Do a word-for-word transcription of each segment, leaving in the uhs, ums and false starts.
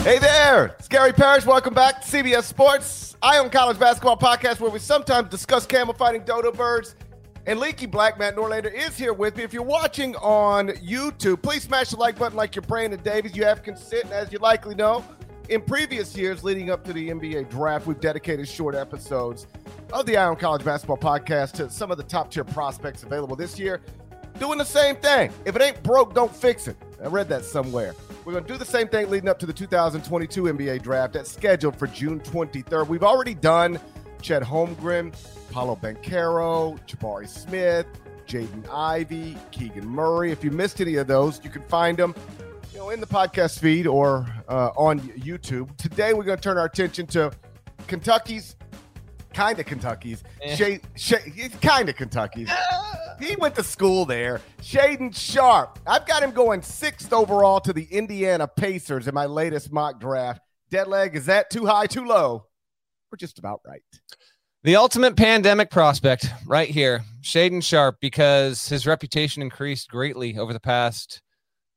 Hey there, it's Gary Parrish. Welcome back to C B S Sports, Eye on College Basketball Podcast, where we sometimes discuss camel fighting dodo birds. And Leaky Black, Matt Norlander, is here with me. If you're watching on YouTube, please smash the like button like you're Brandon Davies. You have consent, and as you likely know, in previous years leading up to the N B A draft, we've dedicated short episodes of the Eye on College Basketball Podcast to some of the top-tier prospects available this year. Doing the same thing. If it ain't broke, don't fix it. I read that somewhere. We're going to do the same thing leading up to the two thousand twenty-two N B A draft that's scheduled for June twenty-third. We've already done Chet Holmgren, Paulo Banchero, Jabari Smith, Jaden Ivey, Keegan Murray. If you missed any of those, you can find them, you know, in the podcast feed or uh, on YouTube. Today, we're going to turn our attention to Kentucky's, kind of Kentucky's, eh. Shay, Shay, kind of Kentucky's. He went to school there. Shaedon Sharpe. I've got him going sixth overall to the Indiana Pacers in my latest mock draft. Deadleg, is that too high, too low? Or just about right? The ultimate pandemic prospect right here, Shaedon Sharpe, because his reputation increased greatly over the past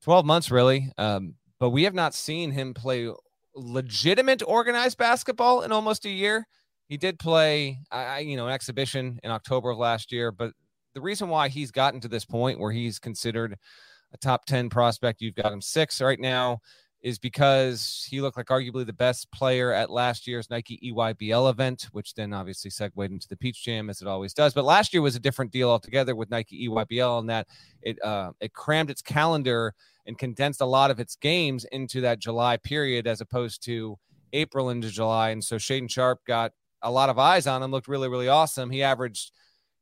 twelve months, really. Um, but we have not seen him play legitimate organized basketball in almost a year. He did play, I, you know, an exhibition in October of last year, but the reason why he's gotten to this point where he's considered a top ten prospect, you've got him six right now, is because he looked like arguably the best player at last year's Nike E Y B L event, which then obviously segued into the Peach Jam as it always does. But last year was a different deal altogether with Nike E Y B L, and that it, uh, it crammed its calendar and condensed a lot of its games into that July period as opposed to April into July. And so Shaedon Sharpe got a lot of eyes on him, looked really, really awesome. He averaged,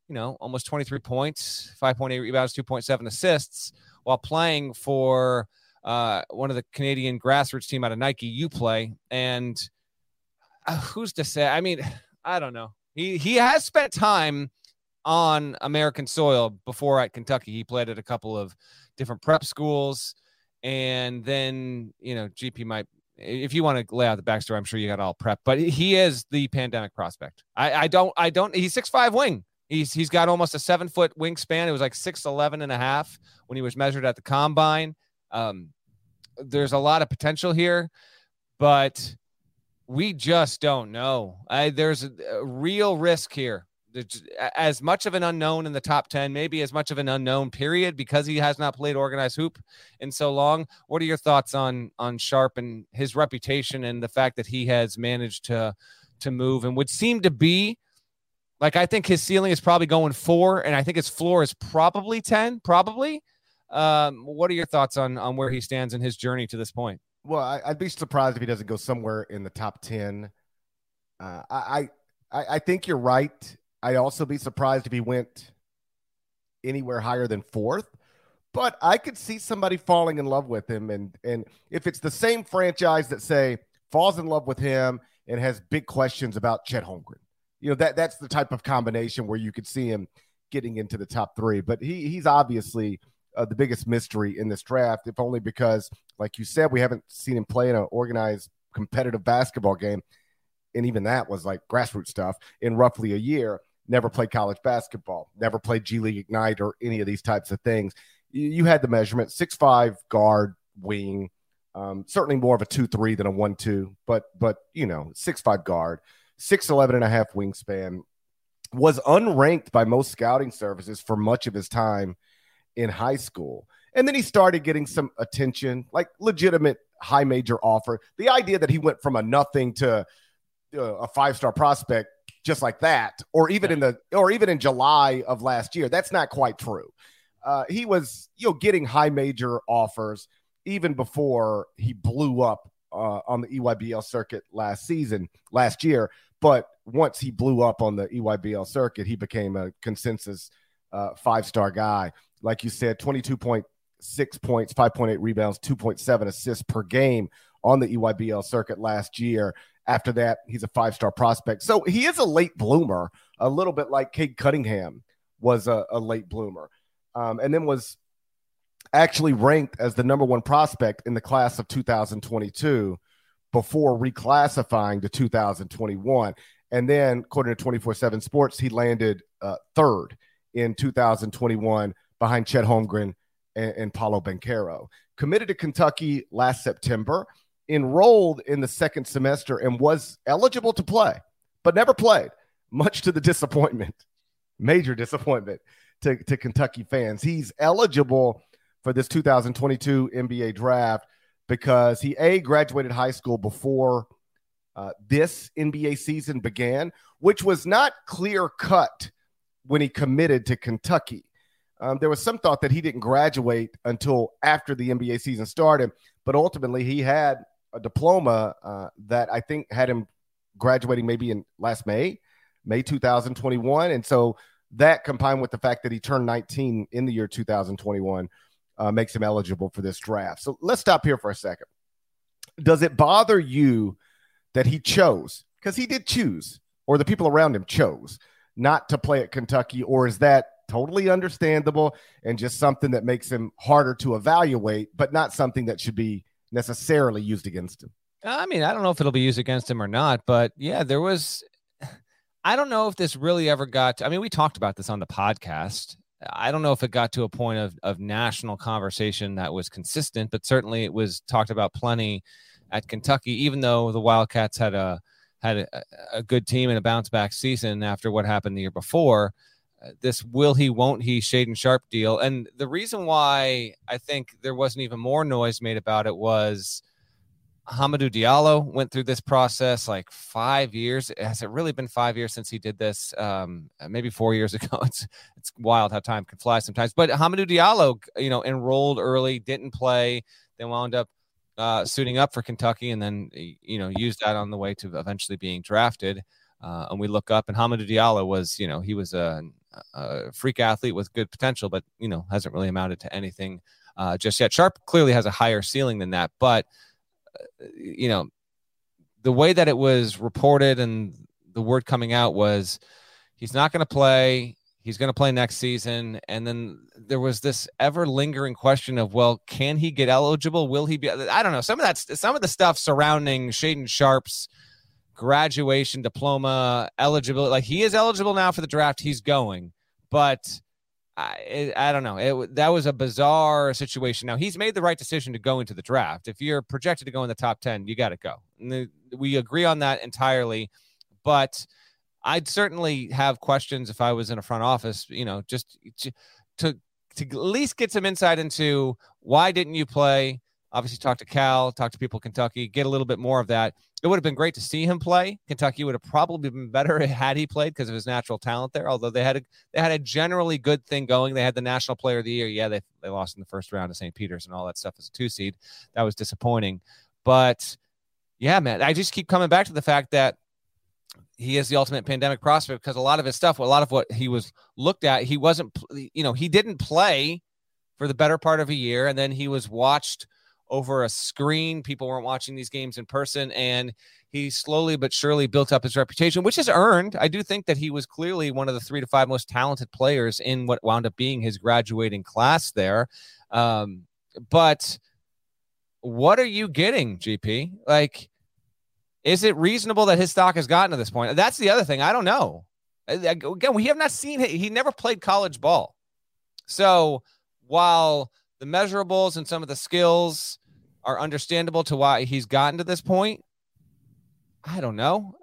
you know, almost twenty-three points, five point eight rebounds, two point seven assists, while playing for uh, one of the Canadian grassroots team out of Nike, UPlay. And uh, who's to say? I mean, I don't know. He he has spent time on American soil before at Kentucky. He played at a couple of different prep schools. And then, you know, G P might, if you want to lay out the backstory, I'm sure you got all prep. But he is the pandemic prospect. I, I don't, I don't, he's six five wing. He's He's got almost a seven-foot wingspan. It was like six eleven and a half when he was measured at the combine. Um, there's a lot of potential here, but we just don't know. I, there's a, a real risk here. There's as much of an unknown in the top ten, maybe as much of an unknown period, because he has not played organized hoop in so long. What are your thoughts on on Sharpe and his reputation and the fact that he has managed to to move and would seem to be, like, I think his ceiling is probably going four, and I think his floor is probably ten, probably. Um, what are your thoughts on on where he stands in his journey to this point? Well, I, I'd be surprised if he doesn't go somewhere in the top ten. Uh, I, I I think you're right. I'd also be surprised if he went anywhere higher than fourth. But I could see somebody falling in love with him, and and if it's the same franchise that, say, falls in love with him and has big questions about Chet Holmgren. You know, that that's the type of combination where you could see him getting into the top three. But he he's obviously uh, the biggest mystery in this draft, if only because, like you said, we haven't seen him play in an organized competitive basketball game. And even that was like grassroots stuff in roughly a year. Never played college basketball, never played G League Ignite or any of these types of things. You, you had the measurement, six five guard wing, um, certainly more of a two three than a one two, but, but you know, six five guard. six eleven and a half wingspan, was unranked by most scouting services for much of his time in high school. And then he started getting some attention, like legitimate high major offer. The idea that he went from a nothing to uh, a five-star prospect just like that, or even in the, or even in July of last year, that's not quite true. Uh, he was, you know, getting high major offers even before he blew up uh, on the E Y B L circuit last season, last year. But once he blew up on the E Y B L circuit, he became a consensus uh, five-star guy. Like you said, twenty-two point six points, five point eight rebounds, two point seven assists per game on the E Y B L circuit last year. After that, he's a five-star prospect. So he is a late bloomer, a little bit like Cade Cunningham was a, a late bloomer, um, and then was actually ranked as the number one prospect in the class of two thousand twenty-two before reclassifying to two thousand twenty-one. And then, according to two forty-seven Sports, he landed uh, third in two thousand twenty-one behind Chet Holmgren and, and Paulo Banchero. Committed to Kentucky last September, enrolled in the second semester, and was eligible to play, but never played, much to the disappointment, major disappointment to, to Kentucky fans. He's eligible for this two thousand twenty-two N B A draft because he, A, graduated high school before uh, this N B A season began, which was not clear-cut when he committed to Kentucky. Um, there was some thought that he didn't graduate until after the N B A season started, but ultimately he had a diploma uh, that I think had him graduating maybe in last May, May two thousand twenty-one. And so that, combined with the fact that he turned nineteen in the year two thousand twenty-one, uh, makes him eligible for this draft. So let's stop here for a second. Does it bother you that he chose, because he did choose, or the people around him chose, not to play at Kentucky, or is that totally understandable and just something that makes him harder to evaluate, but not something that should be necessarily used against him? I mean, I don't know if it'll be used against him or not, but yeah, there was, I don't know if this really ever got to, I mean, we talked about this on the podcast. I don't know if it got to a point of, of national conversation that was consistent, but certainly it was talked about plenty at Kentucky, even though the Wildcats had a, had a, a good team and a bounce back season after what happened the year before. Uh, this will he, won't he, Shaedon Sharpe deal. And the reason why I think there wasn't even more noise made about it was Hamidou Diallo went through this process like five years. Has it really been five years since he did this? Um, maybe four years ago. It's it's wild how time can fly sometimes. But Hamidou Diallo, you know, enrolled early, didn't play, then wound up uh, suiting up for Kentucky, and then, you know, used that on the way to eventually being drafted. Uh, and we look up, and Hamidou Diallo was, you know, he was a, a freak athlete with good potential, but, you know, hasn't really amounted to anything uh, just yet. Sharpe clearly has a higher ceiling than that, but, uh, you know, the way that it was reported and the word coming out was he's not going to play. He's going to play next season. And then there was this ever lingering question of, well, can he get eligible? Will he be? I don't know. Some of that, some of the stuff surrounding Shaedon Sharpe's graduation, diploma, eligibility. Like, he is eligible now for the draft. He's going, but I, it, I don't know. It, that was a bizarre situation. Now, he's made the right decision to go into the draft. If you're projected to go in the top ten, you got to go. And the, we agree on that entirely, but I'd certainly have questions if I was in a front office, you know, just to, to, to at least get some insight into why didn't you play? Obviously, talk to Cal, talk to people at Kentucky, get a little bit more of that. It would have been great to see him play. Kentucky would have probably been better had he played because of his natural talent there, although they had a, they had a generally good thing going. They had the National Player of the Year. Yeah, they, they lost in the first round to Saint Peter's and all that stuff as a two-seed. That was disappointing. But, yeah, man, I just keep coming back to the fact that he is the ultimate pandemic prospect because a lot of his stuff, a lot of what he was looked at, he wasn't, you know, he didn't play for the better part of a year, and then he was watched over a screen. People weren't watching these games in person, and he slowly but surely built up his reputation, which is earned. I do think that he was clearly one of the three to five most talented players in what wound up being his graduating class there. Um, but what are you getting, G P? Like, is it reasonable that his stock has gotten to this point? That's the other thing. I don't know. Again, we have not seen it. He never played college ball. So while the measurables and some of the skills are understandable to why he's gotten to this point, I don't know.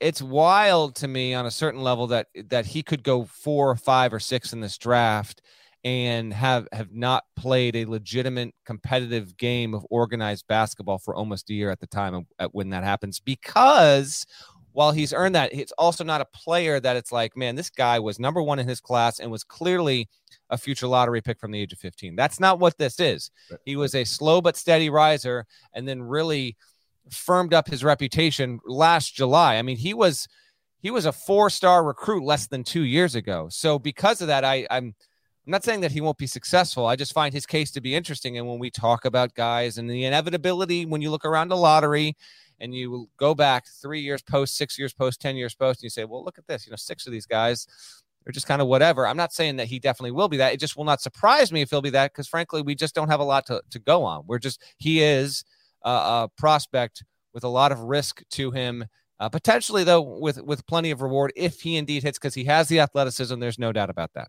It's wild to me on a certain level that that he could go four or five or six in this draft and have, have not played a legitimate competitive game of organized basketball for almost a year at the time at when that happens, because while he's earned that, it's also not a player that it's like, man, this guy was number one in his class and was clearly a future lottery pick from the age of fifteen. That's not what this is. He was a slow but steady riser and then really firmed up his reputation last July. I mean, he was he was a four-star recruit less than two years ago. So because of that, I, I'm I'm not saying that he won't be successful. I just find his case to be interesting. And when we talk about guys and the inevitability, when you look around the lottery and you go back three years post, six years post, ten years post, and you say, well, look at this, you know, six of these guys are just kind of whatever. I'm not saying that he definitely will be that. It just will not surprise me if he'll be that, because frankly, we just don't have a lot to, to go on. We're just, he is a, a prospect with a lot of risk to him. Uh, potentially, though, with, with plenty of reward if he indeed hits, because he has the athleticism. There's no doubt about that.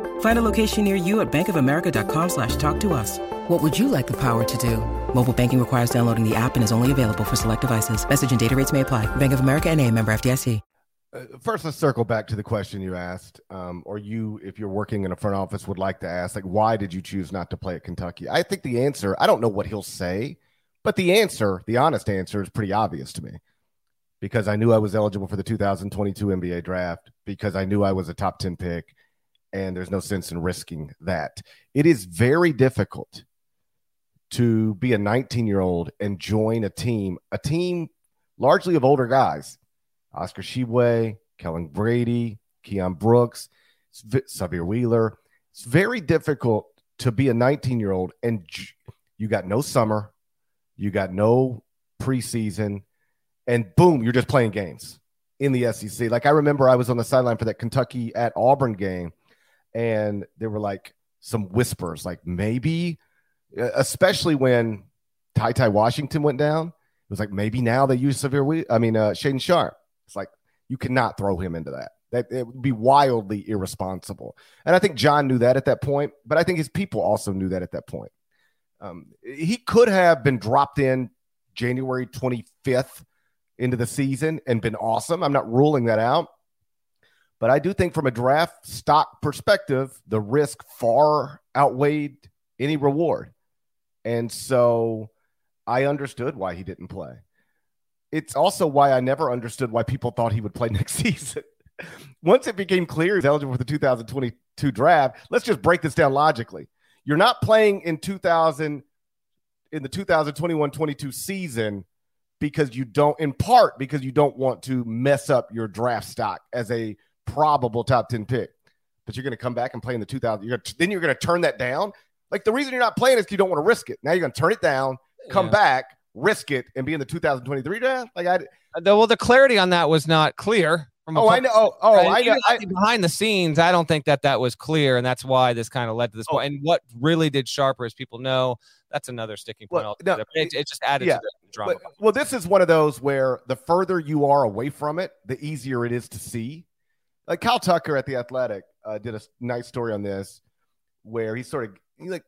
Find a location near you at bank of america dot com slash talk to us. What would you like the power to do? Mobile banking requires downloading the app and is only available for select devices. Message and data rates may apply. Bank of America N A, member F D I C. Uh, first, let's circle back to the question you asked, um, or you, if you're working in a front office, would like to ask, like, why did you choose not to play at Kentucky? I think the answer, I don't know what he'll say, but the answer, the honest answer, is pretty obvious to me. Because I knew I was eligible for the two thousand twenty-two N B A draft, because I knew I was a top ten pick, and there's no sense in risking that. It is very difficult to be a nineteen-year-old and join a team, a team largely of older guys, Oscar Tshiebwe, Kellen Brady, Keon Brooks, Sahvir Wheeler. It's very difficult to be a nineteen-year-old, and you got no summer, you got no preseason, and boom, you're just playing games in the S E C. Like, I remember I was on the sideline for that Kentucky at Auburn game, and there were like some whispers, like maybe, especially when Ty Ty Washington went down, it was like maybe now they use Sahvir Wheeler. I mean, uh, Shaedon Sharpe. It's like you cannot throw him into that. That it would be wildly irresponsible. And I think John knew that at that point, but I think his people also knew that at that point. Um, he could have been dropped in January twenty-fifth into the season and been awesome. I'm not ruling that out. But I do think from a draft stock perspective, the risk far outweighed any reward. And so I understood why he didn't play. It's also why I never understood why people thought he would play next season. Once it became clear he's eligible for the two thousand twenty-two draft, let's just break this down logically. You're not playing in two thousand in the two thousand twenty-one twenty-two season because you don't, in part, because you don't want to mess up your draft stock as a probable top ten pick, but you're going to come back and play in the two thousand. You're gonna, then you're going to turn that down. Like, the reason you're not playing is you don't want to risk it. Now you're going to turn it down, come yeah. back, risk it, and be in the two thousand twenty-three draft. Like, I the, well, the clarity on that was not clear. From oh, I know. Oh, oh right? I, I, I behind the scenes, I don't think that that was clear, and that's why this kind of led to this oh, point. And what really did Sharper, as people know, that's another sticking point. Well, no, it, it just added yeah, to the drama. But, well, this is one of those where the further you are away from it, the easier it is to see. Like, Kyle Tucker at The Athletic uh, did a nice story on this where he sort of he like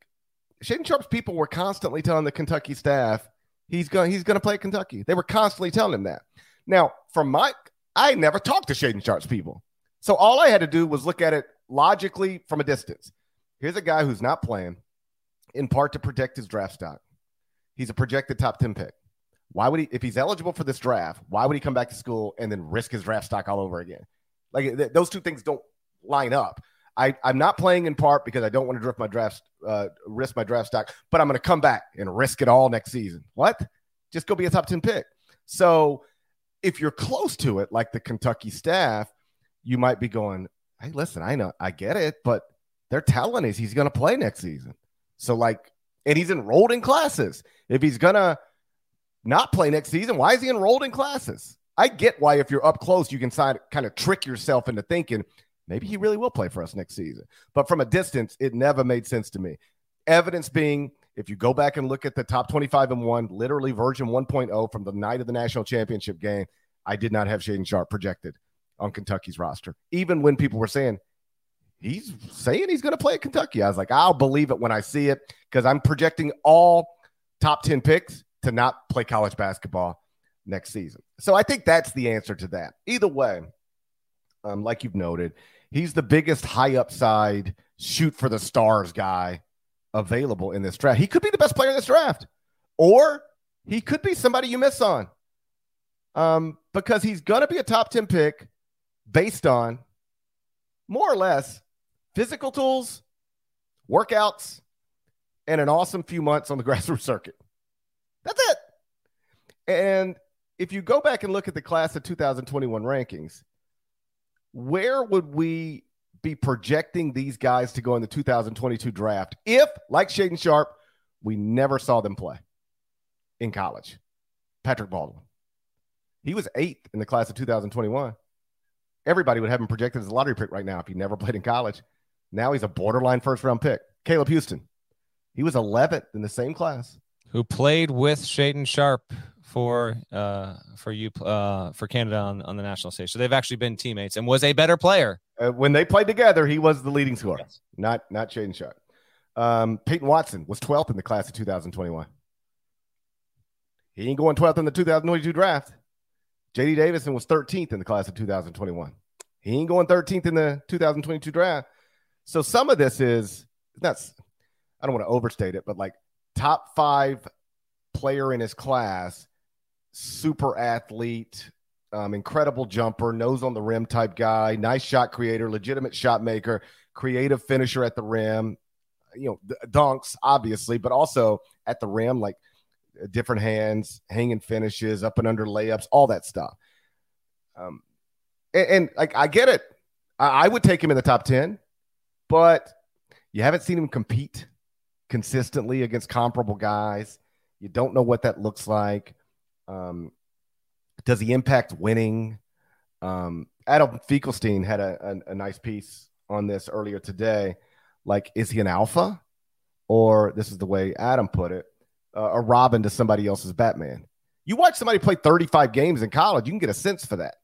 Shaedon Sharpe's people were constantly telling the Kentucky staff he's going he's going to play Kentucky. They were constantly telling him that. Now, from my I never talked to Shaedon Sharpe's people. So all I had to do was look at it logically from a distance. Here's a guy who's not playing in part to protect his draft stock. He's a projected top ten pick. Why would he, if he's eligible for this draft, why would he come back to school and then risk his draft stock all over again? Like, th- those two things don't line up. I, I'm not playing in part because I don't want to drift my draft, uh, risk my draft stock, but I'm going to come back and risk it all next season. What? Just go be a top ten pick. So if you're close to it, like the Kentucky staff, you might be going, hey, listen, I know, I get it, but their talent is he's going to play next season. So, like, and he's enrolled in classes. If he's going to not play next season, why is he enrolled in classes? I get why, if you're up close, you can sign, kind of trick yourself into thinking maybe he really will play for us next season. But from a distance, it never made sense to me. Evidence being, if you go back and look at the top twenty-five and one, literally version one point oh from the night of the national championship game, I did not have Shaedon Sharpe projected on Kentucky's roster, even when people were saying he's saying he's going to play at Kentucky. I was like, I'll believe it when I see it, because I'm projecting all top ten picks to not play college basketball next season. So I think that's the answer to that. Either way, um, like you've noted, he's the biggest high upside shoot for the stars guy available in this draft. He could be the best player in this draft, or he could be somebody you miss on, um, because he's going to be a top ten pick based on more or less physical tools, workouts, and an awesome few months on the grassroots circuit. That's it. And if you go back and look at the class of two thousand twenty-one rankings, where would we be projecting these guys to go in the two thousand twenty-two draft if, like Shaedon Sharpe, we never saw them play in college? Patrick Baldwin. He was eighth in the class of two thousand twenty-one. Everybody would have him projected as a lottery pick right now if he never played in college. Now he's a borderline first-round pick. Caleb Houston. He was eleventh in the same class. Who played with Shaedon Sharpe for uh, for you uh, for Canada on, on the national stage. So they've actually been teammates and was a better player. Uh, when they played together, he was the leading scorer, yes. not not Shaedon Sharpe. Um, Peyton Watson was twelfth in the class of two thousand twenty-one. He ain't going twelfth in the two thousand twenty-two draft. J D Davison was thirteenth in the class of two thousand twenty-one. He ain't going thirteenth in the two thousand twenty-two draft. So some of this is, that's, I don't want to overstate it, but like, top five player in his class, super athlete, um, incredible jumper, nose on the rim type guy, nice shot creator, legitimate shot maker, creative finisher at the rim, you know, th- dunks, obviously, but also at the rim, like different hands, hanging finishes, up and under layups, all that stuff. Um, and, and like, I get it. I-, I would take him in the top ten, but you haven't seen him compete consistently against comparable guys. You don't know what that looks like. Um, does he impact winning? Um, Adam Finkelstein had a, a, a nice piece on this earlier today. Like, is he an alpha? Or, this is the way Adam put it, uh, a Robin to somebody else's Batman. You watch somebody play thirty-five games in college, you can get a sense for that.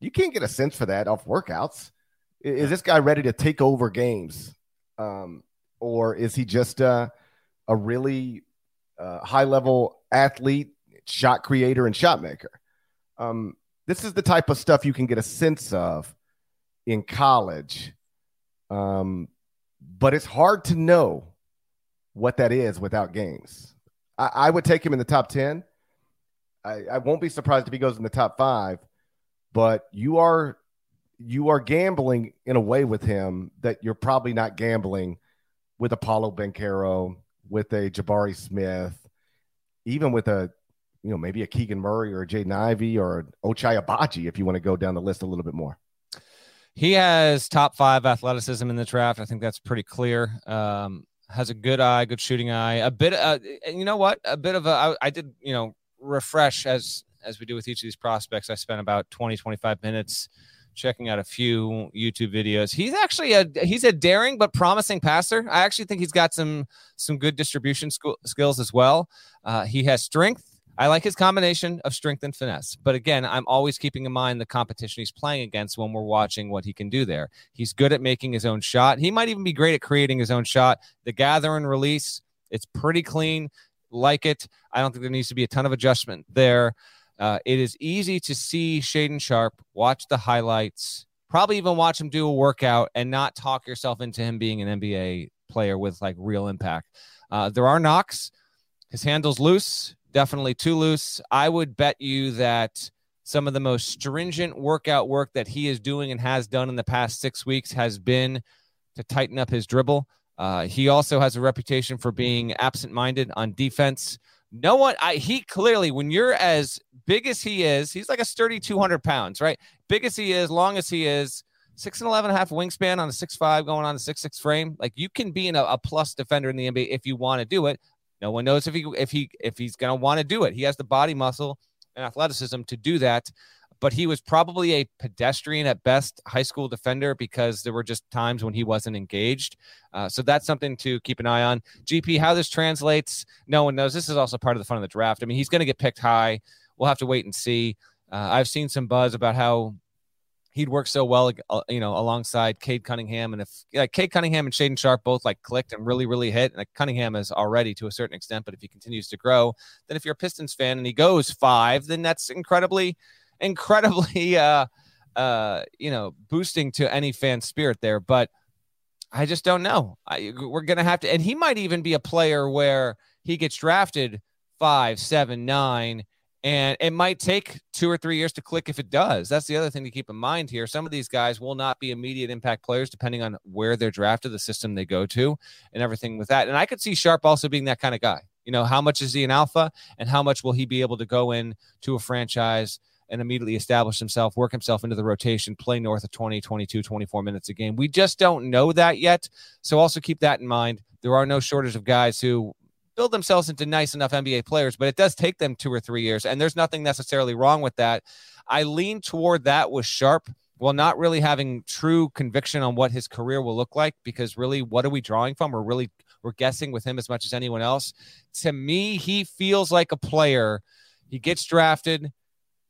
You can't get a sense for that off workouts. Is, is this guy ready to take over games? Um, Or is he just uh, a really uh, high-level athlete, shot creator, and shot maker? Um, this is the type of stuff you can get a sense of in college. Um, but it's hard to know what that is without games. I, I would take him in the top ten. I, I won't be surprised if he goes in the top five. But you are, you are gambling in a way with him that you're probably not gambling with a Paulo Banchero, with a Jabari Smith, even with a, you know, maybe a Keegan Murray or a Jaden Ivey or an Ochai Agbaji, if you want to go down the list a little bit more. He has top five athleticism in the draft. I think that's pretty clear. Um, has a good eye, good shooting eye, a bit. Uh, and you know what? A bit of a, I, I did, you know, refresh as, as we do with each of these prospects. I spent about twenty, twenty-five minutes checking out a few YouTube videos. He's actually a he's a daring but promising passer. I actually think he's got some some good distribution sco- skills as well. Uh, he has strength. I like his combination of strength and finesse. But again, I'm always keeping in mind the competition he's playing against when we're watching what he can do there. He's good at making his own shot. He might even be great at creating his own shot. The gather and release, it's pretty clean. Like it. I don't think there needs to be a ton of adjustment there. Uh, it is easy to see Shaedon Sharpe, watch the highlights, probably even watch him do a workout and not talk yourself into him being an N B A player with like real impact. Uh, there are knocks. His handle's loose, definitely too loose. I would bet you that some of the most stringent workout work that he is doing and has done in the past six weeks has been to tighten up his dribble. Uh, he also has a reputation for being absent-minded on defense. No one, I, he clearly, when you're as big as he is, he's like a sturdy two hundred pounds, right? Big as he is, long as he is, six eleven half wingspan on a six five going on a six six frame. Like, you can be in a, a plus defender in the N B A if you want to do it. No one knows if he if he if he's going to want to do it. He has the body muscle and athleticism to do that, but he was probably a pedestrian at best high school defender because there were just times when he wasn't engaged. Uh, so that's something to keep an eye on. G P, how this translates, no one knows. This is also part of the fun of the draft. I mean, he's going to get picked high. We'll have to wait and see. Uh, I've seen some buzz about how he'd worked so well, you know, alongside Cade Cunningham. And if like Cade Cunningham and Shaedon Sharpe both like clicked and really, really hit, and like, Cunningham is already to a certain extent, but if he continues to grow, then if you're a Pistons fan and he goes five, then that's incredibly, incredibly, uh, uh, you know, boosting to any fan spirit there. But I just don't know. I, we're going to have to, and he might even be a player where he gets drafted five, seven, nine, and it might take two or three years to click if it does. That's the other thing to keep in mind here. Some of these guys will not be immediate impact players depending on where they're drafted, the system they go to, and everything with that. And I could see Sharpe also being that kind of guy. You know, how much is he an alpha and how much will he be able to go in to a franchise and immediately establish himself, work himself into the rotation, play north of twenty, twenty-two, twenty-four minutes a game. We just don't know that yet. So also keep that in mind. There are no shortage of guys who build themselves into nice enough N B A players, but it does take them two or three years, and there's nothing necessarily wrong with that. I lean toward that with Sharpe, while not really having true conviction on what his career will look like, because really, what are we drawing from? We're really we're guessing with him as much as anyone else. To me, he feels like a player. He gets drafted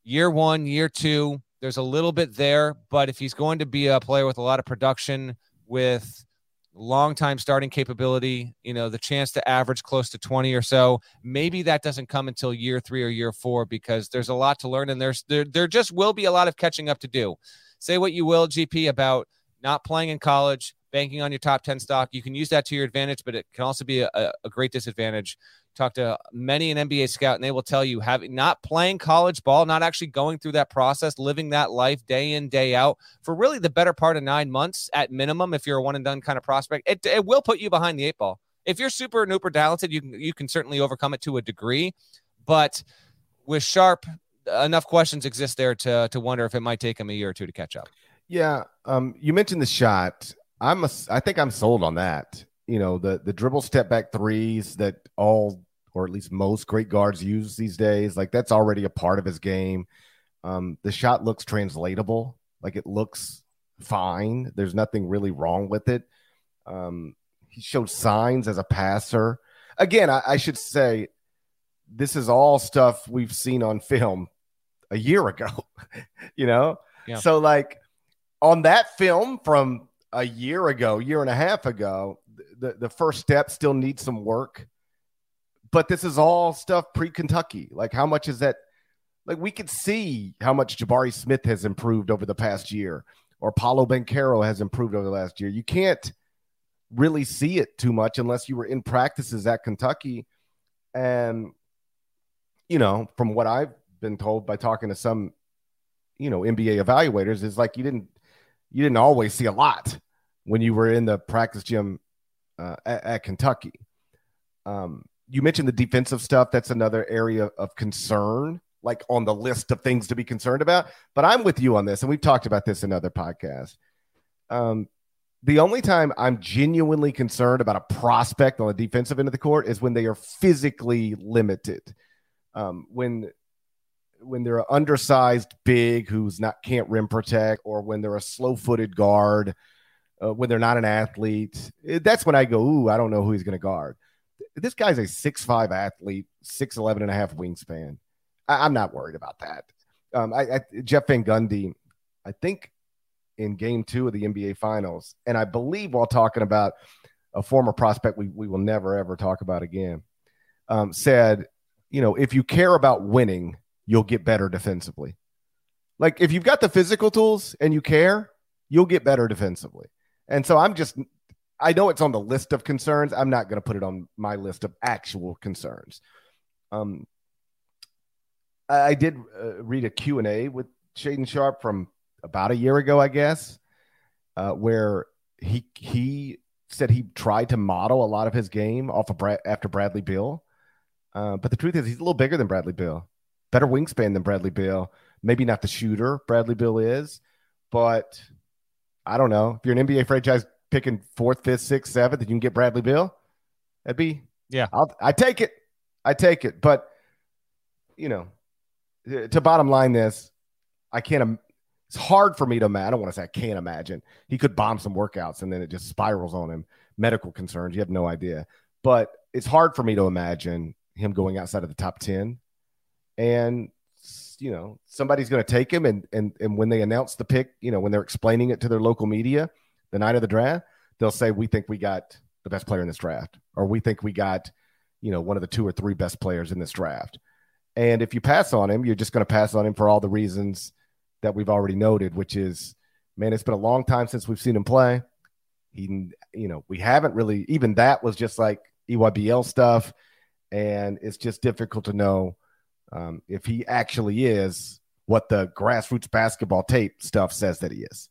year one, year two. There's a little bit there, but if he's going to be a player with a lot of production, with long time starting capability, you know, the chance to average close to twenty or so, maybe that doesn't come until year three or year four, because there's a lot to learn. And there's, there, there just will be a lot of catching up to do. Say what you will, G P, about not playing in college, banking on your top ten stock. You can use that to your advantage, but it can also be a, a great disadvantage. Talk to many an N B A scout and they will tell you, having not playing college ball, not actually going through that process, living that life day in, day out for really the better part of nine months at minimum, if you're a one and done kind of prospect, it, it will put you behind the eight ball. If you're super and uber talented, you can, you can certainly overcome it to a degree, but with Sharpe, enough questions exist there to, to wonder if it might take him a year or two to catch up. Yeah. Um, you mentioned the shot. I'm a, I think I'm sold on that. You know, the, the dribble step back threes that all, or at least most great guards use these days. Like, that's already a part of his game. Um, the shot looks translatable. Like, it looks fine. There's nothing really wrong with it. Um, he showed signs as a passer. Again, I, I should say this is all stuff we've seen on film a year ago, you know? Yeah. So, like, on that film from a year ago, year and a half ago, the, the first step still needs some work. But this is all stuff pre-Kentucky. Like, how much is that? Like, we could see how much Jabari Smith has improved over the past year, or Paulo Banchero has improved over the last year. You can't really see it too much unless you were in practices at Kentucky. And, you know, from what I've been told by talking to some, you know, N B A evaluators, is like, you didn't, you didn't always see a lot when you were in the practice gym uh, at, at Kentucky. Um, You mentioned the defensive stuff. That's another area of concern, like on the list of things to be concerned about. But I'm with you on this, and we've talked about this in other podcasts. Um, the only time I'm genuinely concerned about a prospect on the defensive end of the court is when they are physically limited, um, when when they're an undersized big who's not can't rim protect, or when they're a slow-footed guard, uh, when they're not an athlete. That's when I go, ooh, I don't know who he's going to guard. This guy's a six five athlete, six eleven and a half wingspan. I, I'm not worried about that. Um, I, I, Jeff Van Gundy, I think in game two of the N B A Finals, and I believe while talking about a former prospect we, we will never, ever talk about again, um, said, you know, if you care about winning, you'll get better defensively. Like, if you've got the physical tools and you care, you'll get better defensively. And so I'm just – I know it's on the list of concerns. I'm not going to put it on my list of actual concerns. Um, I, I did uh, read a Q and A with Shaedon Sharpe from about a year ago, I guess, uh, where he he said he tried to model a lot of his game off of Brad, after Bradley Beal. Uh, but the truth is he's a little bigger than Bradley Beal, better wingspan than Bradley Beal. Maybe not the shooter Bradley Beal is, but I don't know. If you're an N B A franchise picking fourth, fifth, sixth, seventh, and you can get Bradley Beal, that'd be, yeah, I'll, I take it. I take it. But, you know, to bottom line this, I can't, it's hard for me to imagine. I don't want to say I can't imagine. He could bomb some workouts and then it just spirals on him. Medical concerns, you have no idea. But it's hard for me to imagine him going outside of the top ten. And just, you know, somebody's going to take him. And, and, and when they announce the pick, you know, when they're explaining it to their local media the night of the draft, they'll say, we think we got the best player in this draft, or we think we got, you know, one of the two or three best players in this draft. And if you pass on him, you're just going to pass on him for all the reasons that we've already noted, which is, man, it's been a long time since we've seen him play. He, you know, we haven't really, even that was just like E Y B L stuff. And it's just difficult to know um, if he actually is what the grassroots basketball tape stuff says that he is.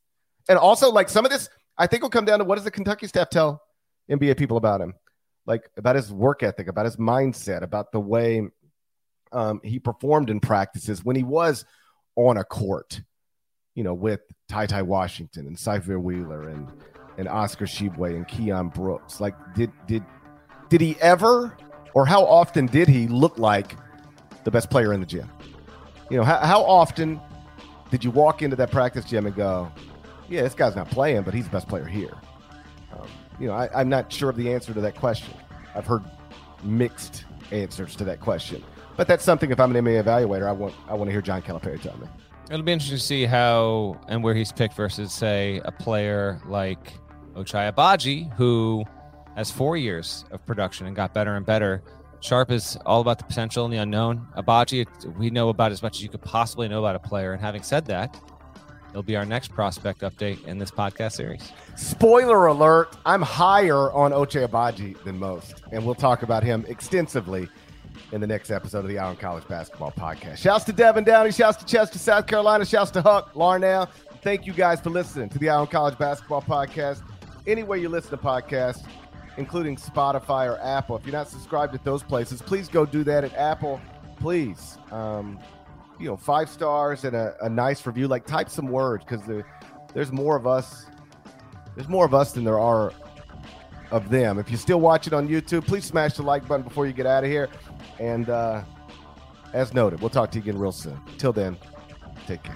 And also, like, some of this, I think, will come down to what does the Kentucky staff tell N B A people about him? Like, about his work ethic, about his mindset, about the way um, he performed in practices when he was on a court, you know, with Ty Ty Washington and Sahvir Wheeler and and Oscar Tshiebwe and Keon Brooks. Like, did did did he ever, or how often did he look like the best player in the gym? You know, how, how often did you walk into that practice gym and go, yeah, this guy's not playing, but he's the best player here? Um, you know, I, I'm not sure of the answer to that question. I've heard mixed answers to that question. But that's something, if I'm an N B A evaluator, I want I want to hear John Calipari tell me. It'll be interesting to see how and where he's picked versus, say, a player like Ochai Agbaji, who has four years of production and got better and better. Sharpe is all about the potential and the unknown. Agbaji, we know about as much as you could possibly know about a player. And having said that, it'll be our next prospect update in this podcast series. Spoiler alert, I'm higher on Ochai Agbaji than most, and we'll talk about him extensively in the next episode of the Eye on College Basketball Podcast. Shouts to Devin Downey. Shouts to Chester, South Carolina. Shouts to Huck, Larnell. Thank you guys for listening to the Eye on College Basketball Podcast. Anywhere you listen to podcasts, including Spotify or Apple. If you're not subscribed at those places, please go do that. At Apple, please, um, you know, five stars and a, a nice review. Like, type some words, because there, there's more of us. There's more of us than there are of them. If you still watch it on YouTube, please smash the like button before you get out of here. And uh, as noted, we'll talk to you again real soon. Till then, take care.